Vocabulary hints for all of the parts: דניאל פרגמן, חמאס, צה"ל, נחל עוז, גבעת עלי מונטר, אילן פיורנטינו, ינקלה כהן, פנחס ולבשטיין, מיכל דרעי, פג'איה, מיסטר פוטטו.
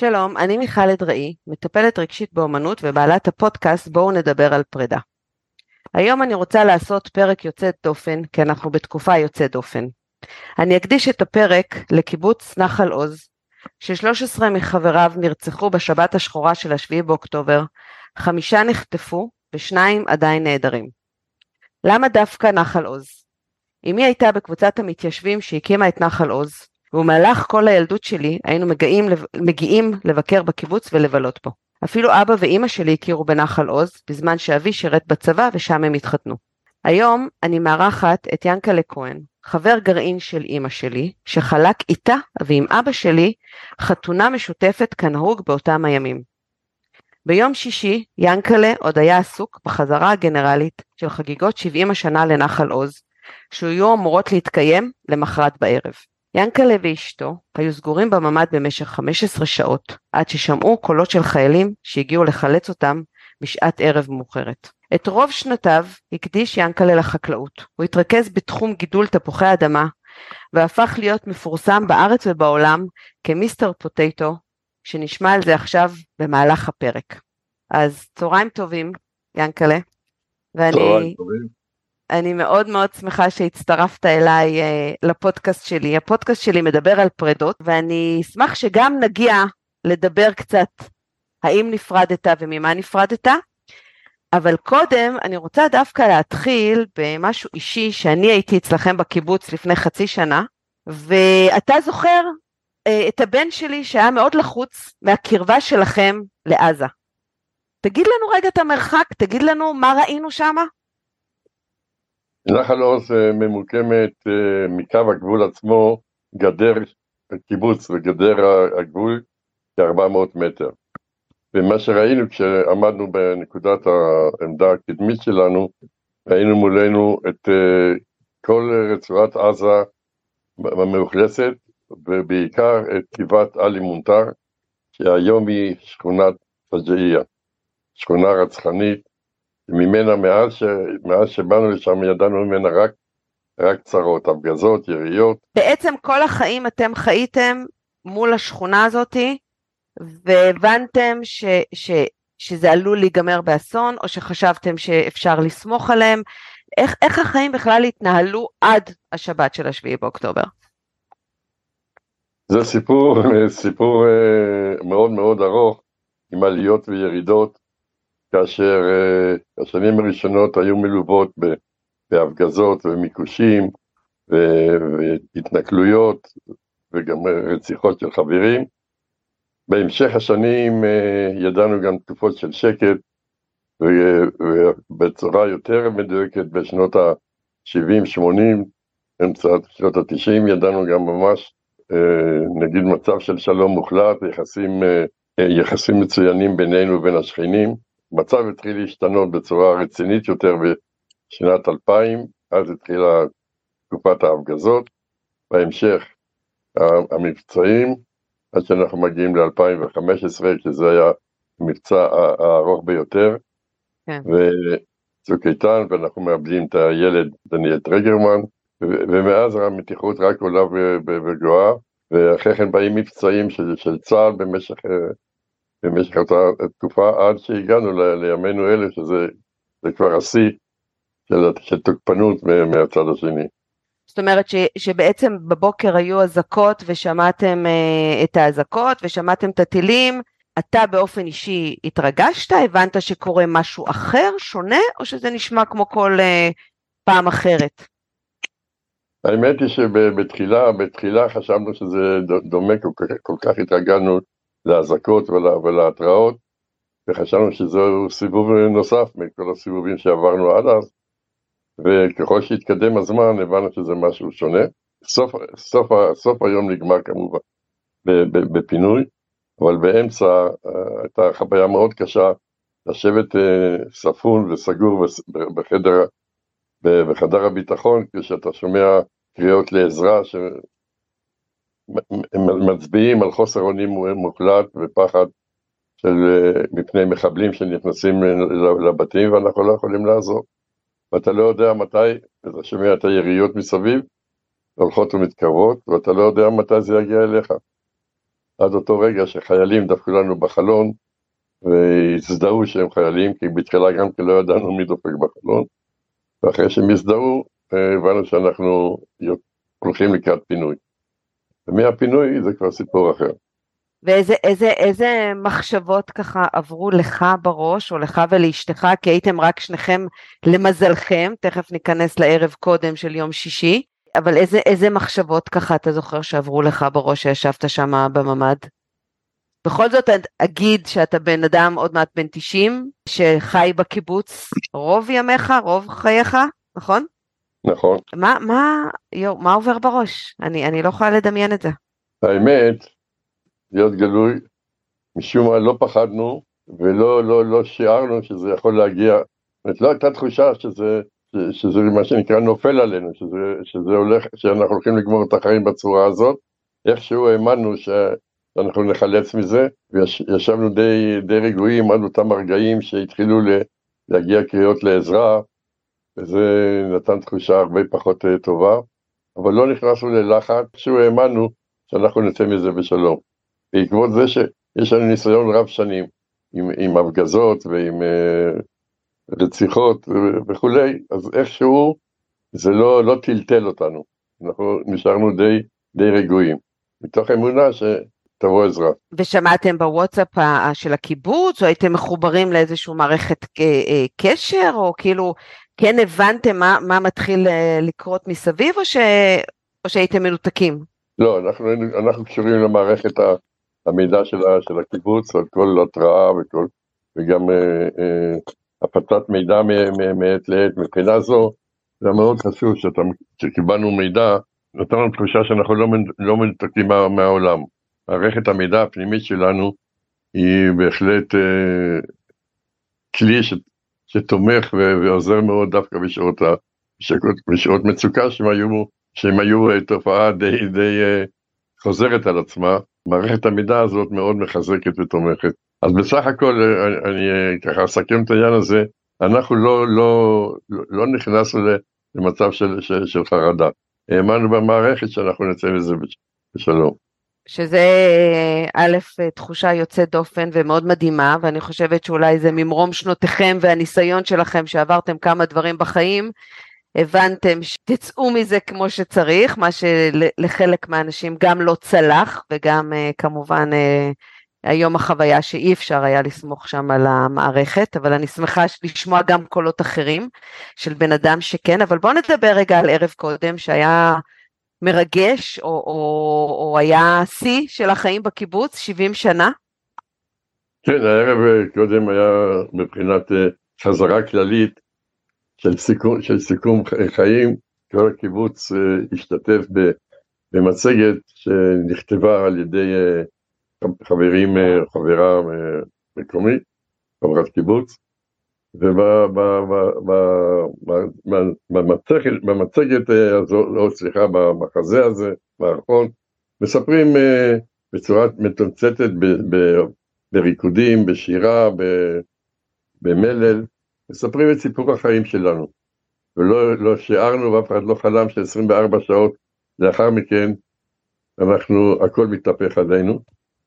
שלום, אני מיכל דרעי, מטפלת רגשית באומנות ובעלת הפודקאסט בואו נדבר על פרידה. היום אני רוצה לעשות פרק יוצא דופן, כי אנחנו בתקופה יוצא דופן. אני אקדיש את הפרק לקיבוץ נחל עוז, ש13 מחבריו נרצחו בשבת השחורה של השביעי באוקטובר, 5 נחטפו ו2 עדיין נעדרים. למה דווקא נחל עוז? אמי הייתה בקבוצת המתיישבים שהקימה את נחל עוז, ובמהלך כל הילדות שלי היינו מגיעים לבקר בקיבוץ ולבלות פה. אפילו אבא ואמא שלי הכירו בנחל עוז, בזמן שאבי שירת בצבא ושם הם התחתנו. היום אני מארחת את ינקלה כהן, חבר גרעין של אמא שלי, שחלק איתה ועם אבא שלי חתונה משותפת כנהוג באותם הימים. ביום שישי ינקלה עוד היה עסוק בחזרה הגנרלית של חגיגות 70 השנה לנחל עוז, שהיו אמורות להתקיים למחרת בערב. ינקלה ואשתו היו סגורים בממד במשך 15 שעות, עד ששמעו קולות של חיילים שהגיעו לחלץ אותם בשעת ערב מאוחרת. את רוב שנותיו הקדיש ינקלה לחקלאות. הוא התרכז בתחום גידול תפוחי אדמה, והפך להיות מפורסם בארץ ובעולם כמיסטר פוטטו, שנשמע על זה עכשיו במהלך הפרק. אז צהריים טובים, ינקלה. צהריים טובים. אני מאוד מאוד שמחה שהצטרפת אליי לפודקאסט שלי. הפודקאסט שלי מדבר על פרדות, ואני אשמח שגם נגיע לדבר קצת האם נפרדת וממה נפרדת, אבל קודם אני רוצה דווקא להתחיל במשהו אישי שאני הייתי אצלכם בקיבוץ לפני חצי שנה, ואתה זוכר את הבן שלי שהיה מאוד לחוץ מהקרבה שלכם לעזה. תגיד לנו רגע את המרחק, תגיד לנו מה ראינו שם? נחל עוז ממוקמת מקו הגבול עצמו, גדר הקיבוץ וגדר הגבול כ-400 מטר. ומה שראינו כשעמדנו בנקודת העמדה הקדמית שלנו, ראינו מולנו את כל רצועת עזה המאוכלסת, ובעיקר את גבעת עלי מונטר, שהיום היא שכונת פג'איה, שכונה רצחנית, ממנה מאז שבאנו לשם ידענו ממנה רק צרות, הפגזות, יריות. בעצם כל החיים אתם חייתם מול השכונה הזאת, והבנתם שזה עלול להיגמר באסון, או שחשבתם שאפשר לסמוך עליהם. איך החיים בכלל התנהלו עד השבת של השביעי באוקטובר? זה סיפור מאוד מאוד ארוך, עם עליות וירידות, כאשר השנים הראשונות היו מלוות בהפגזות ומיקושים והתנכלויות וגם רציחות של חברים. בהמשך השנים ידענו גם תקופות של שקט, ובצורה יותר מדויקת בשנות ה-70-80, אמצעת שנות ה-90, ידענו גם ממש נגיד מצב של שלום מוחלט, יחסים מצוינים בינינו ובין השכנים. מצב התחיל להשתנות בצורה רצינית יותר בשנת 2000, אז התחילה תקופת ההפגזות, בהמשך המבצעים, עד שאנחנו מגיעים ל-2015, שזה היה המבצע הארוך ביותר, כן. וצוק איתן, ואנחנו מאבדים את הילד דניאל פרגמן, ומאז המתיחות רק עולה וגואה, ואחרי כן באים מבצעים של צה"ל במשך התקופה, עד שהגענו לימינו אלה, שזה כבר השיא של תוקפנות מהצד השני. זאת אומרת שבעצם בבוקר היו אזעקות, ושמעתם את האזעקות, ושמעתם את הטילים. אתה באופן אישי התרגשת? הבנת שקורה משהו אחר, שונה, או שזה נשמע כמו כל פעם אחרת? האמת היא שבתחילה חשבנו שזה דומה, כל כך התרגלנו, להזעקות ולהתראות, וחשבנו שזהו סיבוב נוסף מכל הסיבובים שעברנו עד אז, וככל שהתקדם הזמן הבנו שזה משהו שונה. סוף היום נגמר כמובן בפינוי, אבל באמצע הייתה חוויה מאוד קשה, לשבת ספון וסגור בחדר הביטחון, כשאתה שומע קריאות לעזרה ש... מצביעים על חוסר אונים מוחלט ופחד מפני מחבלים שנכנסים לבתים, ואנחנו לא יכולים לעזור, ואתה לא יודע מתי, אתה שומע את היריות מסביב הולכות ומתקרבות, ואתה לא יודע מתי זה יגיע אליך. עד אותו רגע שחיילים דפקו לנו בחלון, והזדהו שהם חיילים, כי בתחילה גם כי לא ידענו מי דופק בחלון, ואחרי שהם הזדהו, הבנו שאנחנו הולכים לקראת פינוי. ומהפינוי זה כבר סיפור אחר. ואיזה איזה מחשבות ככה עברו לך בראש, או לך ולאשתך, כי הייתם רק שניכם למזלכם, תכף ניכנס לערב קודם של יום שישי, אבל איזה מחשבות ככה אתה זוכר שעברו לך בראש שישבת שם בממד? בכל זאת אגיד שאתה בן אדם עוד מעט בן 90, שחי בקיבוץ רוב ימיך, רוב חייך, נכון? נכון. מה עובר בראש? אני לא יכולה לדמיין את זה. האמת, להיות גלוי, משום מה לא פחדנו, ולא לא שיערנו שזה יכול להגיע, זאת לא הייתה תחושה שזה מה שנקרא נופל עלינו, שזה הולך, שאנחנו הולכים לגמור את החיים בצורה הזאת, איכשהו האמנו שאנחנו נחלץ מזה, וישבנו די רגועים עד אותם הרגעים שהתחילו להגיע קריאות לעזרה, וזה נתן תחושה הרבה פחות טובה, אבל לא נכנסנו ללחץ, איכשהו האמנו שאנחנו נצא מזה בשלום. בעקבות זה שיש לנו ניסיון רב שנים, עם הפגזות ועם רציחות וכולי, אז איכשהו זה לא טלטל אותנו, אנחנו נשארנו די רגועים, מתוך אמונה שתבוא עזרה. ושמעתם בוואטסאפ של הקיבוץ, או הייתם מחוברים לאיזשהו מערכת קשר, או כאילו כן הבנתם מה מתחיל לקרות מסביב, או שהייתם מנותקים? לא, אנחנו קשורים למערכת המידע של הקיבוץ, על כל התראה וגם הפצת מידע מעת לעת. מבחינה זו, זה מאוד חשוב שקיבלנו מידע, נתנו תחושה שאנחנו לא מנותקים מהעולם. מערכת המידע הפנימית שלנו היא בהחלט כלי שתומך ועוזר מאוד דווקא בשעות מצוקה שהם היו תופעה די חוזרת על עצמה. מערכת המידע הזאת מאוד מחזקת ותומכת. אז בסך הכל, אני ככה אסכם את העניין הזה, אנחנו לא נכנסנו למצב של חרדה. האמנו במערכת שאנחנו נצא מזה בשלום. שזה א', תחושה יוצאת דופן ומאוד מדהימה, ואני חושבת שאולי זה ממרום שנותיכם והניסיון שלכם שעברתם כמה דברים בחיים, הבנתם שתצאו מזה כמו שצריך, מה שלחלק מהאנשים גם לא צלח, וגם כמובן היום החוויה שאי אפשר היה לסמוך שם על המערכת, אבל אני שמחה לשמוע גם קולות אחרים של בן אדם שכן, אבל בואו נדבר רגע על ערב קודם שהיה מרגש, או היה שיא של החיים בקיבוץ, 70 שנה. כן, הערב קודם היה מבחינת חזרה כללית, של סיכום חיים. כל הקיבוץ השתתף במצגת שנכתבה על ידי חברים, חברה מקומית, חברת קיבוץ, ובמצגת הזו, לא סליחה, במחזה הזה, מערכון, מספרים בצורה מתומצתת בריקודים, בשירה, במלל, מספרים את סיפור החיים שלנו, ולא שיערנו ואף אחד לא חלם ש24 שעות לאחר מכן אנחנו, הכל מתהפך עלינו,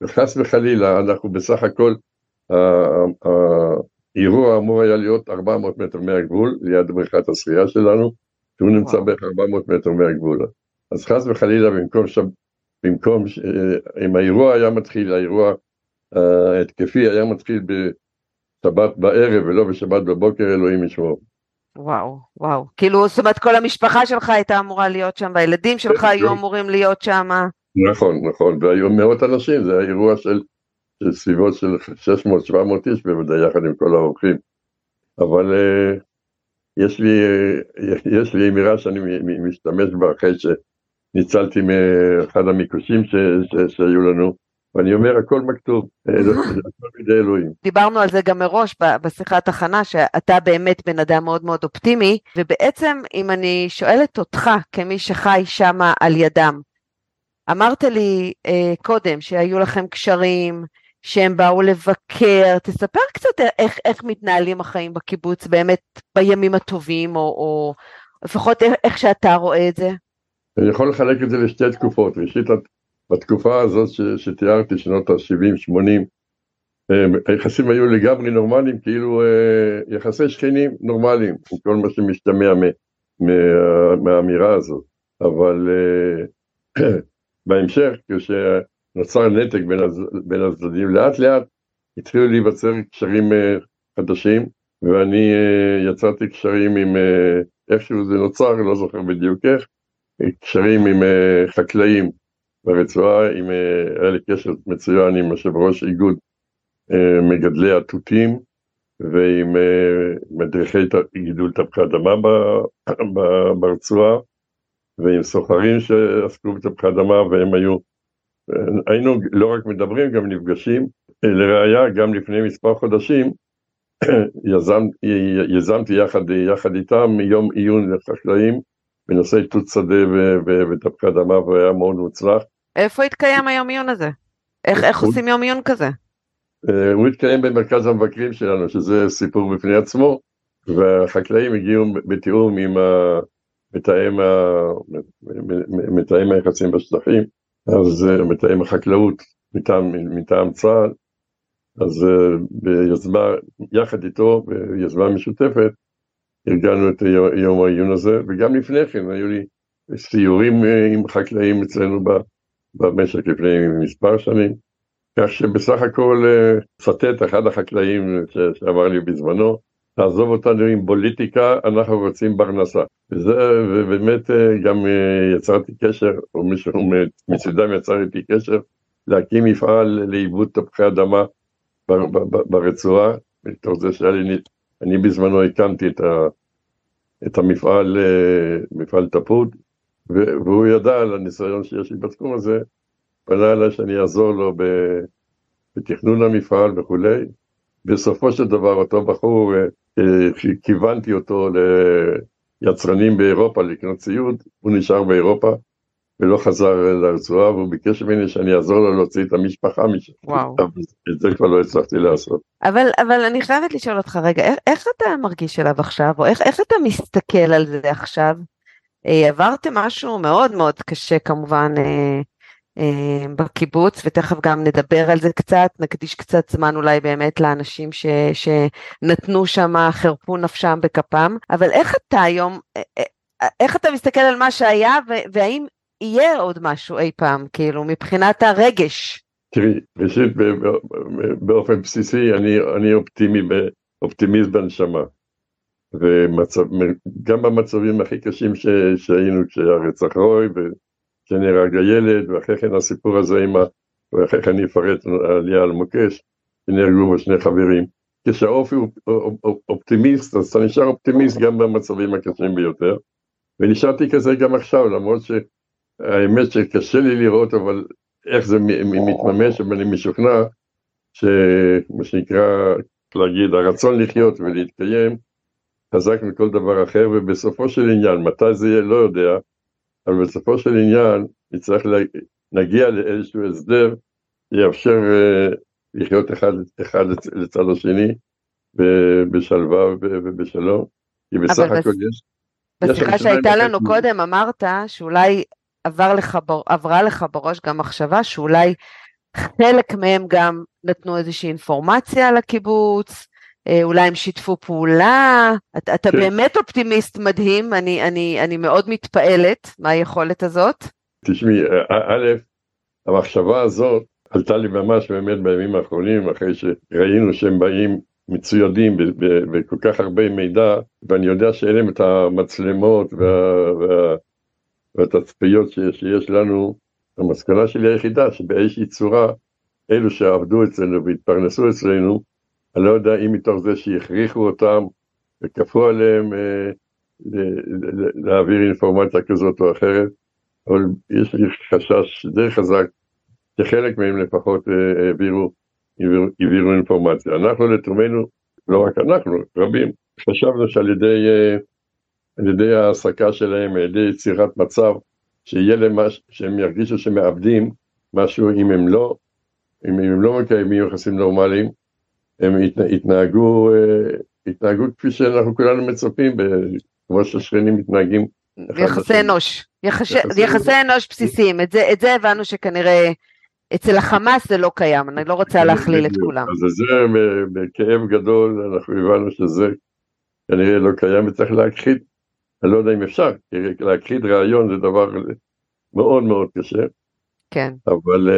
וחס וחלילה אנחנו בסך הכל, האירוע אמור היה להיות 400 מטר מהגבול, ליד בריכת השחייה שלנו, שהוא נמצא בערך 400 מטר מהגבול, אז חס וחלילה במקום, אם האירוע היה מתחיל, האירוע ההתקפי היה מתחיל שבת בערב ולא בשבת בבוקר, אלוהים ישמור. וואו, כאילו זאת אומרת כל המשפחה שלך הייתה אמורה להיות שם, והילדים שלך היו אמורים להיות שם. נכון, והיו מאות אנשים, זה היה אירוע של סביבות של 600-700 איש, בוודאי יחד עם כל האורחים. אבל יש לי אמירה שאני משתמש בה אחרי שניצלתי מאחד המיקושים שהיו לנו, ואני אומר, הכל מכתוב, הכל בידי אלוהים. דיברנו על זה גם מראש בשיחת הכנה, שאתה באמת בן אדם מאוד מאוד אופטימי, ובעצם אם אני שואלת אותך, כמי שחי שם על ידם, אמרת לי קודם שהיו לכם קשרים, שהם באו לבקר, תספר קצת איך מתנהלים החיים בקיבוץ, באמת בימים הטובים, או לפחות איך שאתה רואה את זה. אני יכול לחלק את זה לשתי תקופות, ראשית, בתקופה הזאת שתיארתי, שנות ה-70-80, היחסים היו לגמרי נורמליים, כאילו יחסי שכנים נורמליים, כל מה שמשתמע מהאמירה הזאת. אבל בהמשך, כשנוצר נתק בין הצדדים, לאט לאט התחילו להיווצר קשרים חדשים, ואני יצרתי קשרים עם, איכשהו זה נוצר, לא זוכר בדיוק איך, קשרים עם חקלאים ברצועה, היה לי קשר מצוין עם יושב ראש איגוד מגדלי התותים, ועם מדריכי גידול תפוחי אדמה ברצועה, ועם סוחרים שעסקו בתפוחי אדמה, והם היינו לא רק מדברים, גם נפגשים. לראיה, גם לפני מספר חודשים, יזמתי יחד איתם יום עיון לחקלאים, בנושא תות שדה ותפוחי אדמה, והיה מאוד מוצלח. איפה התקיים היום עיון הזה? איך עושים יום עיון כזה? הוא התקיים במרכז המבקרים שלנו, שזה סיפור בפני עצמו, והחקלאים הגיעו בתיאום עם מתאם היחסים בשטחים, אז מתאם החקלאות מטעם צה"ל, אז יחד איתו, ביוזמה משותפת, ארגנו את יום העיון הזה, וגם לפני כן היו לי סיורים עם חקלאים אצלנו במשק לפני מספר שנים, כך שבסך הכל צטט אחד החקלאים שאמר לי בזמנו, תעזוב אותנו עם פוליטיקה, אנחנו רוצים ברנסה. ובאמת גם יצרתי קשר, או מישהו מצדם יצר איתי קשר, להקים מפעל לעיבוד תפוחי אדמה ברצועה, בתור זה שאני בזמנו הקמתי את המפעל, מפעל תפוד, והוא ידע על הניסיון שיש לי בתחום הזה, פנה אליי שאני אעזור לו בתכנון המפעל וכולי. בסופו של דבר אותו בחור, כיוונתי אותו ליצרנים באירופה לקנות ציוד, הוא נשאר באירופה ולא חזר לרצועה, והוא ביקש ממני שאני אעזור לו להוציא את המשפחה משם. וואו. את זה כבר לא הצלחתי לעשות. אבל אני חייבת לשאול אותך רגע, איך אתה מרגיש עליו עכשיו, או איך אתה מסתכל על זה עכשיו? עברתם משהו מאוד מאוד קשה כמובן, בקיבוץ, ותכף גם נדבר על זה קצת, נקדיש קצת זמן אולי באמת לאנשים שנתנו שם, חרפו נפשם בכפם, אבל איך אתה היום, איך אתה מסתכל על מה שהיה, והאם יהיה עוד משהו אי פעם, כאילו מבחינת הרגש? תראי, ראשית באופן בסיסי, אני אופטימיסט בנשמה, וגם במצבים הכי קשים שהיינו, כשהרצח רוי, שנהרג הילד, ואחרי כן הסיפור הזה, ואחרי כן אני אפרט עליה על מוקש, שנהרגו בו שני חברים. כשהאופי הוא אופטימיסט, אז אתה נשאר אופטימיסט גם במצבים הקשים ביותר, ונשארתי כזה גם עכשיו, למרות שהאמת שקשה לי לראות, אבל איך זה מתממש, ואני משוכנע, שמה שנקרא, להגיד, הרצון לחיות ולהתקיים, חזק מכל דבר אחר, ובסופו של עניין, מתי זה יהיה, לא יודע, אבל בסופו של עניין, נצטרך נגיע לאיזשהו הסדר, יאפשר לחיות אחד לצד השני, בשלווה ובשלום. כי בסך הכל יש... בשיחה שהייתה לנו קודם, אמרת שאולי עברה לך בראש גם מחשבה, שאולי חלק מהם גם נתנו איזושהי אינפורמציה על הקיבוץ, אולי הם שיתפו פעולה, אתה באמת אופטימיסט מדהים, אני מאוד מתפעלת מהיכולת הזאת. תשמעי, א', המחשבה הזאת עלתה לי ממש באמת בימים האחרונים, אחרי שראינו שהם באים מצוידים בכל כך הרבה מידע, ואני יודע שאין להם את המצלמות והתצפיות שיש לנו, המסקנה שלי היחידה שבאיזושהי צורה, אלו שעבדו אצלנו והתפרנסו אצלנו, אני לא יודע אם מתוך זה שהכריחו אותם וכפו עליהם להעביר אינפורמציה כזאת או אחרת, אבל יש לי חשש די חזק שחלק מהם לפחות העבירו אינפורמציה. אנחנו לתומנו, לא רק אנחנו, רבים, חשבנו שעל ידי ההעסקה שלהם, על ידי יצירת מצב, שיהיה להם שהם ירגישו שמעבדים משהו אם הם לא מקיימים יחסים נורמליים, הם התנהגו כפי שאנחנו כולנו מצפים, כמו שהשכנים מתנהגים. יחסי אנוש. יחסי אנוש בסיסיים, את זה הבנו שכנראה אצל החמאס זה לא קיים, אני לא רוצה להכליל את כולם. אז זה בכאב גדול, אנחנו הבנו שזה כנראה לא קיים, וצריך להכחיד, אני לא יודע אם אפשר, להכחיד רעיון זה דבר מאוד מאוד קשה, כן. אבל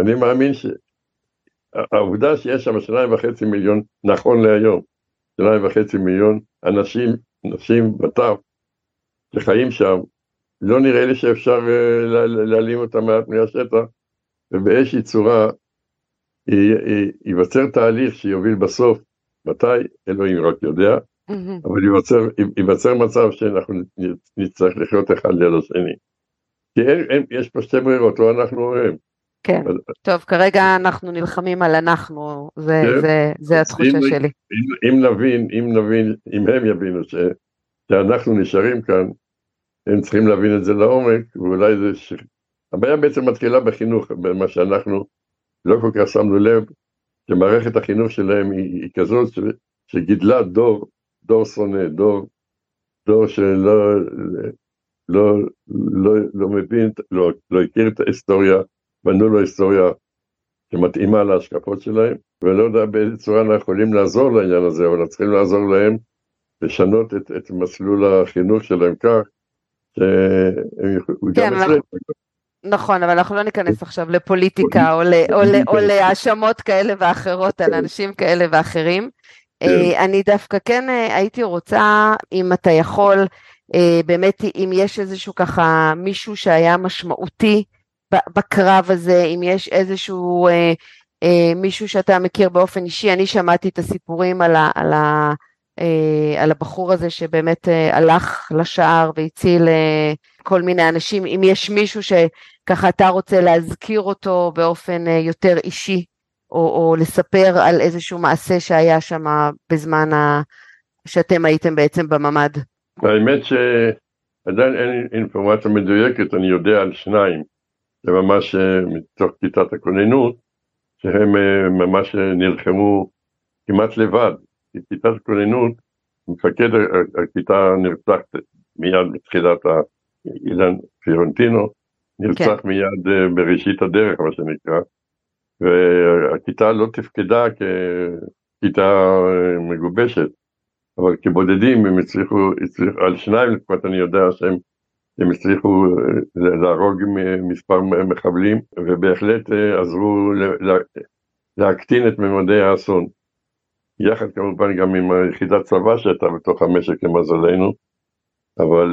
אני מאמין שהעובדה שיש שם 2.5 מיליון, נכון להיום, 2.5 מיליון אנשים, נשים וטף, שחיים שם, לא נראה לי שאפשר להעלים אותם מעט מהשטח, ובאיזושהי צורה ייווצר תהליך שיוביל בסוף, מתי? אלוהים רק יודע, אבל ייווצר מצב שאנחנו נצטרך לחיות אחד ליד השני. כי יש פה שתי ברירות, לא אנחנו או הם. כן, טוב, כרגע אנחנו נלחמים על אנחנו, זה התחושה שלי. אם נבין, אם הם יבינו שאנחנו נשארים כאן, הם צריכים להבין את זה לעומק, ואולי זה ש... הבעיה בעצם מתחילה בחינוך, במה שאנחנו לא כל כך שמנו לב, שמערכת החינוך שלהם היא כזאת שגידלה דור שונא, דור שלא לא מבין, לא הכיר את ההיסטוריה, בנו לו היסטוריה שמתאימה להשקפות שלהם, ולא יודע באיזה צורה אנחנו יכולים לעזור לעניין הזה, אבל אנחנו צריכים לעזור להם, לשנות את מסלול החינוך שלהם כך, כן, נכון, אבל אנחנו לא ניכנס עכשיו לפוליטיקה או להאשמות כאלה ואחרות על אנשים כאלה ואחרים. אני דווקא כן הייתי רוצה, אם אתה יכול, באמת אם יש איזשהו ככה מישהו שהיה משמעותי בקרב הזה, אם יש איזשהו מישהו שאתה מכיר באופן אישי. אני שמעתי את הסיפורים על הבחור הזה שבאמת הלך לשער והציל כל מיני אנשים. אם יש מישהו שככה אתה רוצה להזכיר אותו באופן יותר אישי, או לספר על איזשהו מעשה שהיה שם בזמן שאתם הייתם בעצם בממד. האמת שעדיין אין אינפורמציה מדויקת, אני יודע על שניים, זה ממש מתוך כיתת הכוננות, שהם ממש נלחמו כמעט לבד, כיתת הכוננות, מפקד הכיתה נרצח מיד בתחילת אילן פיורנטינו, נרצח כן. מיד בראשית הדרך, מה שנקרא, והכיתה לא תפקדה ככיתה מגובשת, אבל כבודדים הם הצליחו על שניים לפחות אני יודע שהם הצליחו להרוג מספר מחבלים, ובהחלט עזרו להקטין את ממדי האסון. יחד כמובן גם עם היחידת צבא שהייתה בתוך המשק למזלנו, אבל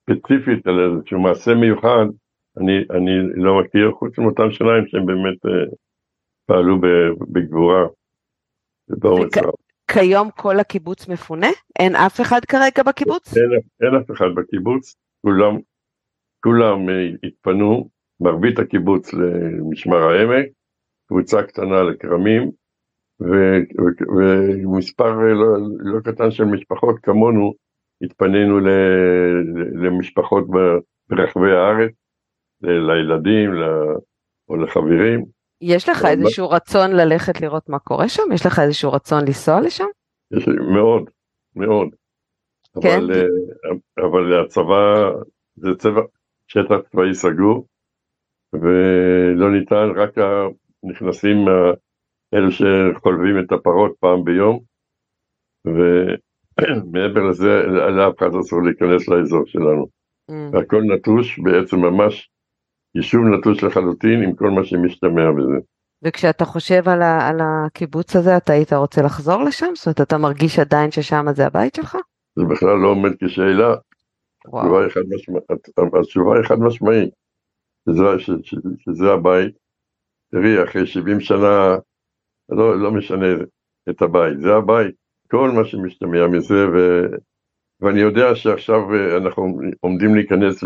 ספציפית על איזשהו מעשה מיוחד, אני לא מכיר, חוץ מאותם שניים שהם באמת פעלו בגבורה. כיום כל הקיבוץ מפונה? אין אף אחד כרגע בקיבוץ? אין אף אחד בקיבוץ, כולם התפנו, מרבית הקיבוץ למשמר העמק, קבוצה קטנה לקרמים, ומספר לא קטן של משפחות כמונו התפנינו למשפחות ברחבי הארץ, לילדים או לחברים. יש לך איזשהו רצון ללכת לראות מה קורה שם? יש לך איזשהו רצון לנסוע לשם? יש לי מאוד, מאוד. כן. אבל הצבא, זה צבא שטח צבאי סגור, ולא ניתן, רק נכנסים אלו שחולבים את הפרות פעם ביום, ומעבר לזה, לאף אחד אסור להיכנס לאזור שלנו. הכל נטוש, בעצם ממש יישוב נטוש לחלוטין, עם כל מה שמשתמע בזה. וכשאתה חושב על הקיבוץ הזה, אתה היית רוצה לחזור לשם? זאת אומרת, אתה מרגיש עדיין ששם זה הבית שלך? זה בכלל לא עומד כשאלה. התשובה היא חד משמעית, שזה הבית. תראי, אחרי 70 שנה, לא משנה את הבית, זה הבית, כל מה שמשתמע מזה, ואני יודע שעכשיו אנחנו עומדים להיכנס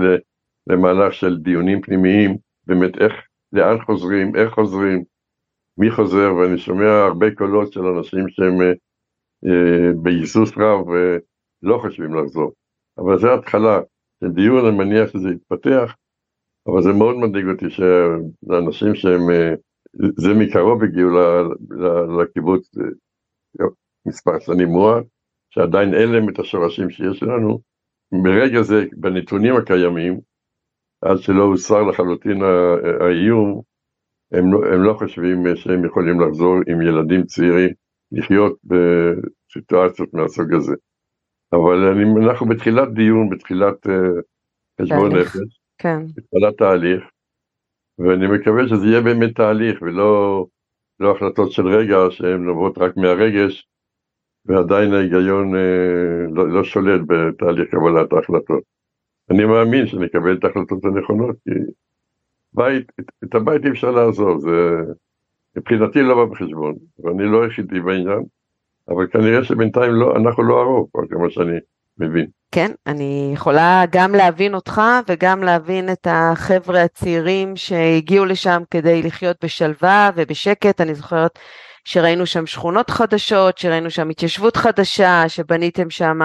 למהלך של דיונים פנימיים, באמת לאן חוזרים, איך חוזרים, מי חוזר, ואני שומע הרבה קולות של אנשים שהם בהיסוס רב ולא חושבים לחזור, אבל זה התחלה, זה דיון, אני מניח שזה יתפתח, אבל זה מאוד מדאיג אותי שאנשים שהם זה מקרוב הגיעו לקיבוץ מספר שנים מועד, שעדיין אין להם את השורשים שיש לנו, ברגע זה, בנתונים הקיימים, עד שלא הוסר לחלוטין האיום, הם לא חושבים שהם יכולים לחזור עם ילדים צעירים, לחיות בסיטואציות מהסוג הזה. אבל אנחנו בתחילת דיון, בתחילת חשבון נפש, בתחילת תהליך, ואני מקווה שזה יהיה באמת תהליך, ולא החלטות של רגע, שהן נובעות רק מהרגש, ועדיין ההיגיון לא שולט בתהליך קבלת ההחלטות. אני מאמין שנקבל את ההחלטות הנכונות, כי את הבית אי אפשר לעזוב, זה מבחינתי לא בא בחשבון, ואני לא היחידי בעניין, אבל כנראה שבינתיים אנחנו לא הרוב, כמו שאני מבין. כן, אני יכולה גם להבין אותך, וגם להבין את החבר'ה הצעירים שהגיעו לשם כדי לחיות בשלווה ובשקט. אני זוכרת שראינו שם שכונות חדשות, שראינו שם התיישבות חדשה, שבניתם שם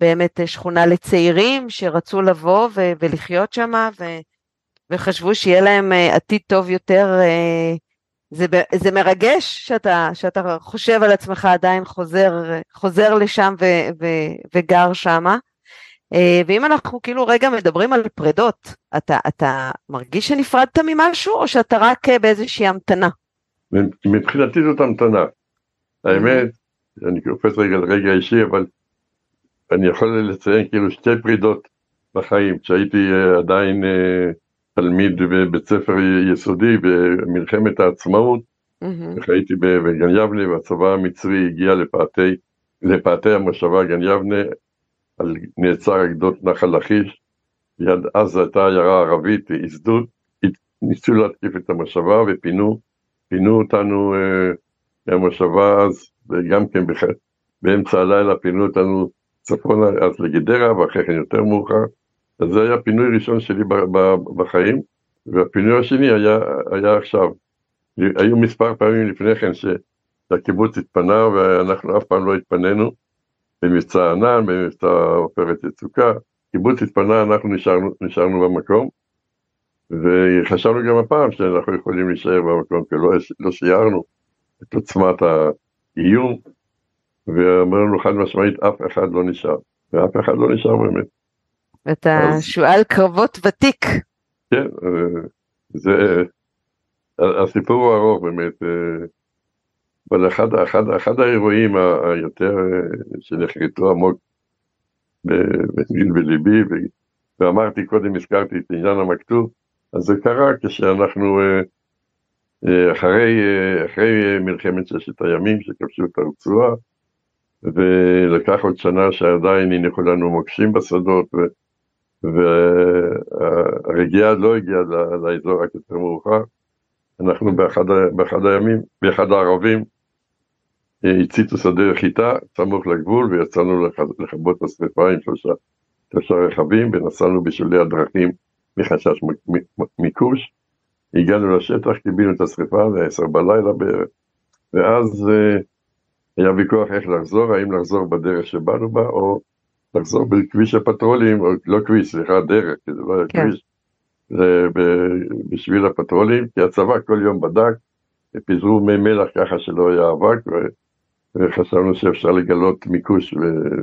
באמת שכונה לצעירים שרצו לבוא ולחיות שם, וחשבו שיהיה להם עתיד טוב יותר. זה מרגש שאתה חושב על עצמך עדיין חוזר לשם וגר שם. ואם אנחנו כאילו רגע מדברים על פרדות, אתה מרגיש שנפרדת ממשהו, או שאתה רק באיזושהי המתנה? מבחינתי זאת המתנה. האמת, אני קופץ רגע לרגע אישי, אבל אני יכול לציין כאילו שתי פרידות בחיים, כשהייתי עדיין תלמיד בבית ספר יסודי במלחמת העצמאות, חייתי בגן יבנה, והצבא המצרי הגיע לפאתי המושבה גן יבנה, על נעצר הגדות נחל לחיש, יד אז הייתה עיירה ערבית, ניסו להתקיף את המושבה ופינו אותנו מהמושבה אז, וגם כן באמצע הלילה פינו אותנו צפון אז לגדרה, ואחרי כן יותר מאוחר. אז זה היה פינוי ראשון שלי בחיים, והפינוי השני היה עכשיו. היו מספר פעמים לפני כן שהקיבוץ התפנה, ואנחנו אף פעם לא התפנינו, במבצע ענן, במבצע עופרת יצוקה, קיבוץ התפנה, אנחנו נשארנו במקום, וחשבנו גם הפעם שאנחנו יכולים להישאר במקום, כי לא שיערנו את עוצמת האיום, ואמרנו חד משמעית, אף אחד לא נשאר, ואף אחד לא נשאר באמת. אתה שואל קרבות ותיק. כן, זה הסיפור הוא ארוך באמת, אבל אחד האירועים היותר שנחריטו עמוק בליבי, ואמרתי קודם, הזכרתי את עניין המכתוב, אז זה קרה כשאנחנו אחרי מלחמת ששת הימים שכבשו את הרצועה, ולקח עוד שנה שעדיין הנה כולנו מוקשים בשדות, והרגיעה לא הגיעה לאזור רק יותר מאוחר. אנחנו באחד הימים, באחד הערבים, הציתו שדה חיטה, סמוך לגבול, ויצאנו לחבות השריפה עם שלושה רכבים, ונסענו בשולי הדרכים מחשש מיקוש. הגענו לשטח, קיבינו את השריפה, ל-10 בלילה בערך, ואז היה ויכוח איך לחזור, האם לחזור בדרך שבאנו בה, או לחזור בכביש הפטרולים, או לא כביש, סליחה, דרך, כי זה לא היה כביש, בשביל הפטרולים, כי הצבא כל יום בדק, פיזרו מי מלח ככה שלא היה אבק, וחשבנו שאפשר לגלות מיקוש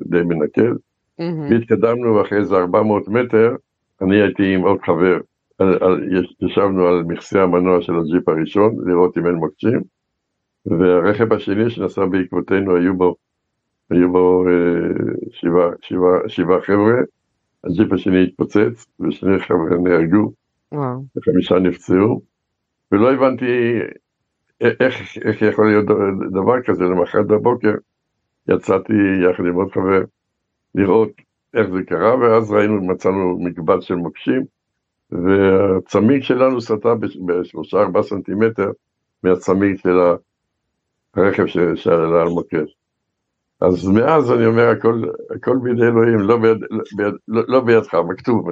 די מנקל, והתקדמנו, ואחרי זה 400 מטר, אני הייתי עם עוד חבר, ישבנו על מכסה המנוע של הג'יפ הראשון, לראות אם אין מוקשים, והרכב השני שנסע בעקבותינו, היו בו שבעה חבר'ה, הג'יפ השני התפוצץ, ושני חבר'ה נהרגו, ו5 נפצעו, ולא הבנתי איך יכול להיות דבר כזה. למחרת בבוקר יצאתי יחד עם עוד חבר לראות איך זה קרה, ואז מצאנו מקבץ של מוקשים, והצמיג שלנו סטה ב3-4 סנטימטר, מהצמיג של הרכב שעלה על מוקש. אז מאז אני אומר, הכל בידי אלוהים, לא בידך, מכתוב.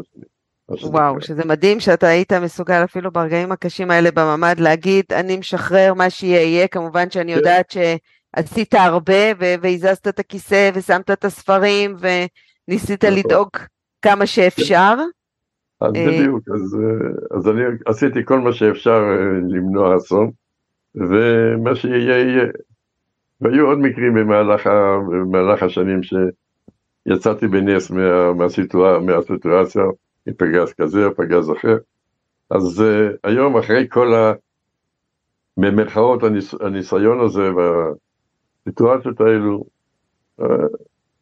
וואו, שזה מדהים שאתה היית מסוגל אפילו ברגעים הקשים האלה בממד להגיד, אני משחרר מה שיהיה, כמובן שאני יודעת שעשית הרבה, והזזת את הכיסא, ושמת את הספרים, וניסית לדאוג כמה שאפשר. אז בדיוק, אז אני עשיתי כל מה שאפשר למנוע אסון, ומה שיהיה, והיו עוד מקרים במהלך השנים יצאתי בנס מהסיטואציה, עם פגז כזה או פגז אחר. אז היום אחרי כל במרכאות הניסיון הזה והסיטואציות האלו,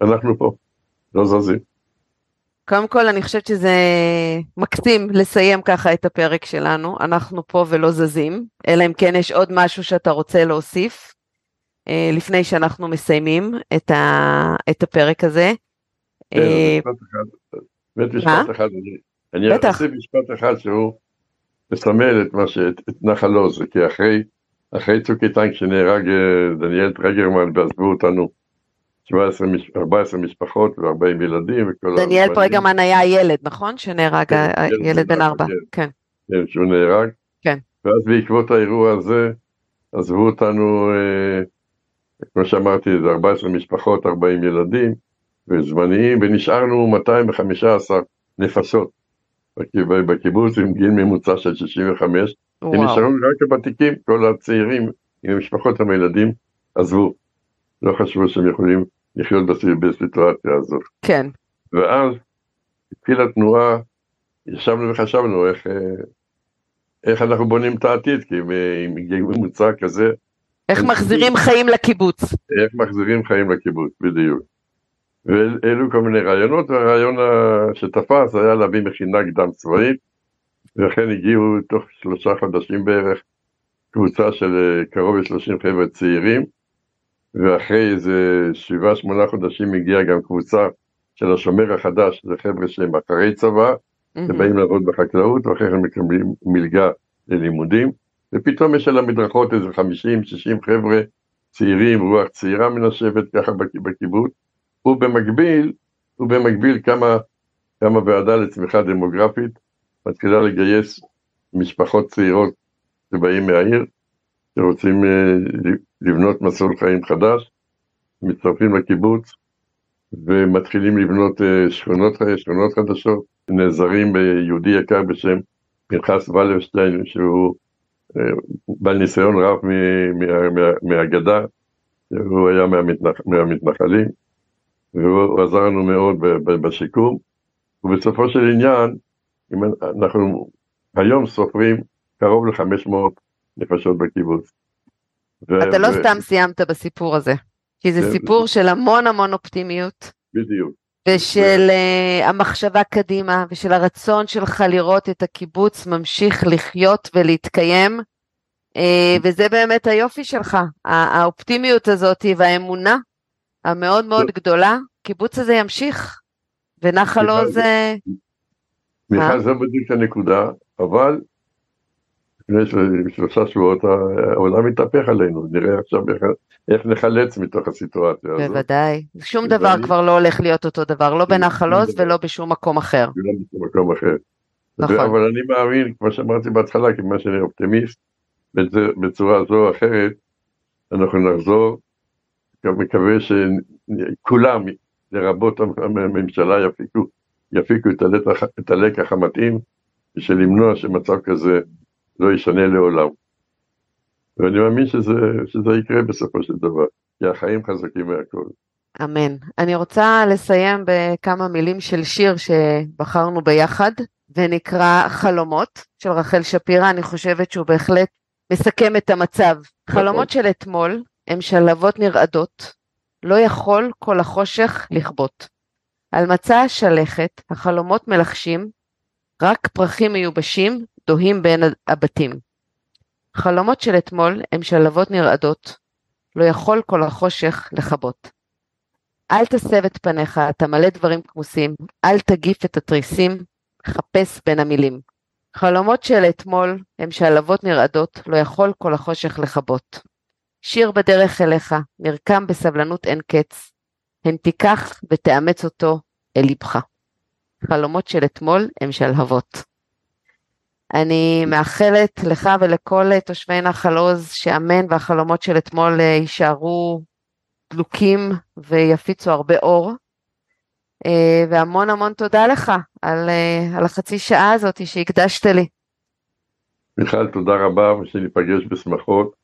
אנחנו פה, לא זזים. קודם כל אני חושבת שזה מקסים לסיים ככה את הפרק שלנו, אנחנו פה ולא זזים, אלא אם כן יש עוד משהו שאתה רוצה להוסיף, לפני שאנחנו מסיימים את הפרק הזה. משפט אחד, אני אעשה משפט אחד שהוא מסמל את נחל עוז, כי אחרי צוק איתן כשנהרג דניאל פרגמן ועזבו אותנו 14 משפחות ו40 ילדים. דניאל פרגמן היה ילד, נכון? שנהרג, ילד בן 4. כן, שהוא נהרג. ואז בעקבות האירוע הזה עזבו אותנו, כמו שאמרתי, 14 משפחות, 40 ילדים וזמניים, ונשארנו 215 נפשות בקיבוץ, עם גיל ממוצע של 65, ונשארנו רק הוותיקים, כל הצעירים עם המשפחות המילדים עזבו, לא חשבו שהם יכולים לחיות בסיטואציה הזאת. כן. ואז התחילה תנועה, ישבנו וחשבנו איך אנחנו בונים את העתיד, כי עם גיל ממוצע כזה, איך מחזירים חיים לקיבוץ. איך מחזירים חיים לקיבוץ, בדיוק. ואלו כל מיני רעיונות, והרעיון שתפס היה להביא מכינה קדם צבאית, וכן הגיעו תוך 3 חודשים בערך, קבוצה של קרוב ל-30 חבר'ה צעירים, ואחרי איזה 7-8 חודשים הגיעה גם קבוצה של השומר החדש, זה חבר'ה שהם אחרי צבא, שבאים לעבוד בחקלאות, ואחרי הם מקבלים מלגה ללימודים, ופתאום יש על המדרכות איזה 50-60 חבר'ה צעירים, רוח צעירה מנשבת ככה בקיבוץ, ובמקביל כמה ועדה לצמיחה דמוגרפית, מתחילה לגייס משפחות צעירות שבאים מהעיר, שרוצים לבנות מסלול חיים חדש, מצטרפים לקיבוץ, ומתחילים לבנות שכונות חדשות, נעזרים ביהודי יקר בשם פנחס ולבשטיין, שהוא בעל ניסיון רב מהגדה, הוא היה מהמתנחלים, והוא עזר לנו מאוד בשיקום, ובסופו של עניין, אנחנו היום סופרים קרוב ל-500 נפשות בקיבוץ. אתה לא סתם סיימת בסיפור הזה, כי זה סיפור של המון המון אופטימיות. בדיוק. ושל המחשבה קדימה, ושל הרצון שלך לראות את הקיבוץ ממשיך לחיות ולהתקיים, וזה באמת היופי שלך, האופטימיות הזאת והאמונה המאוד מאוד גדולה, הקיבוץ הזה ימשיך, ונחל עוז... מיכל, זה בדיוק הנקודה, אבל לפני 3 שבועות העולם מתהפך עלינו, נראה עכשיו איך נחלץ מתוך הסיטואציה הזאת. בוודאי, שום דבר כבר לא הולך להיות אותו דבר, לא בנחל עוז ולא בשום מקום אחר. לא בשום מקום אחר. אבל אני מאמין, כמו שאמרתי בהתחלה, כמה שאני אופטימיסט, בצורה זו או אחרת, אנחנו נחזור, מקווה שכולם, לרבות הממשלה, יפיקו את הלקח המתאים, בשביל למנוע שמצב כזה לא ישנה לעולם. ואני מאמין שזה יקרה בסופו של דבר, כי החיים חזקים מהכל. אמן. אני רוצה לסיים בכמה מילים של שיר שבחרנו ביחד, ונקרא חלומות של רחל שפירא, אני חושבת שהוא בהחלט מסכם את המצב. חלומות של אתמול, הם שלבות נרעדות, לא יכול כל החושך לכבות. על מצע השלכת, החלומות מלחשים, רק פרחים מיובשים, דוהים בין הבתים. חלומות של אתמול הם שלבות נרעדות, לא יכול כל החושך לכבות. אל תסב את פניך, אתה מלא דברים כמוסים, אל תגיף את התריסים, חפש בין המילים. חלומות של אתמול הם שלבות נרעדות, לא יכול כל החושך לכבות. שיר בדרך אליך, נרקם בסבלנות אין קץ, הן תיקח ותאמץ אותו אל ליבך. חלומות של אתמול הם שלהבות. אני מאחלת לך ולכל תושבי נחל עוז שאמן והחלומות של אתמול יישארו דלוקים ויפיצו הרבה אור, והמון המון תודה לך על החצי שעה הזאת שהקדשת לי. מיכל, תודה רבה, ושניפגש בשמחות.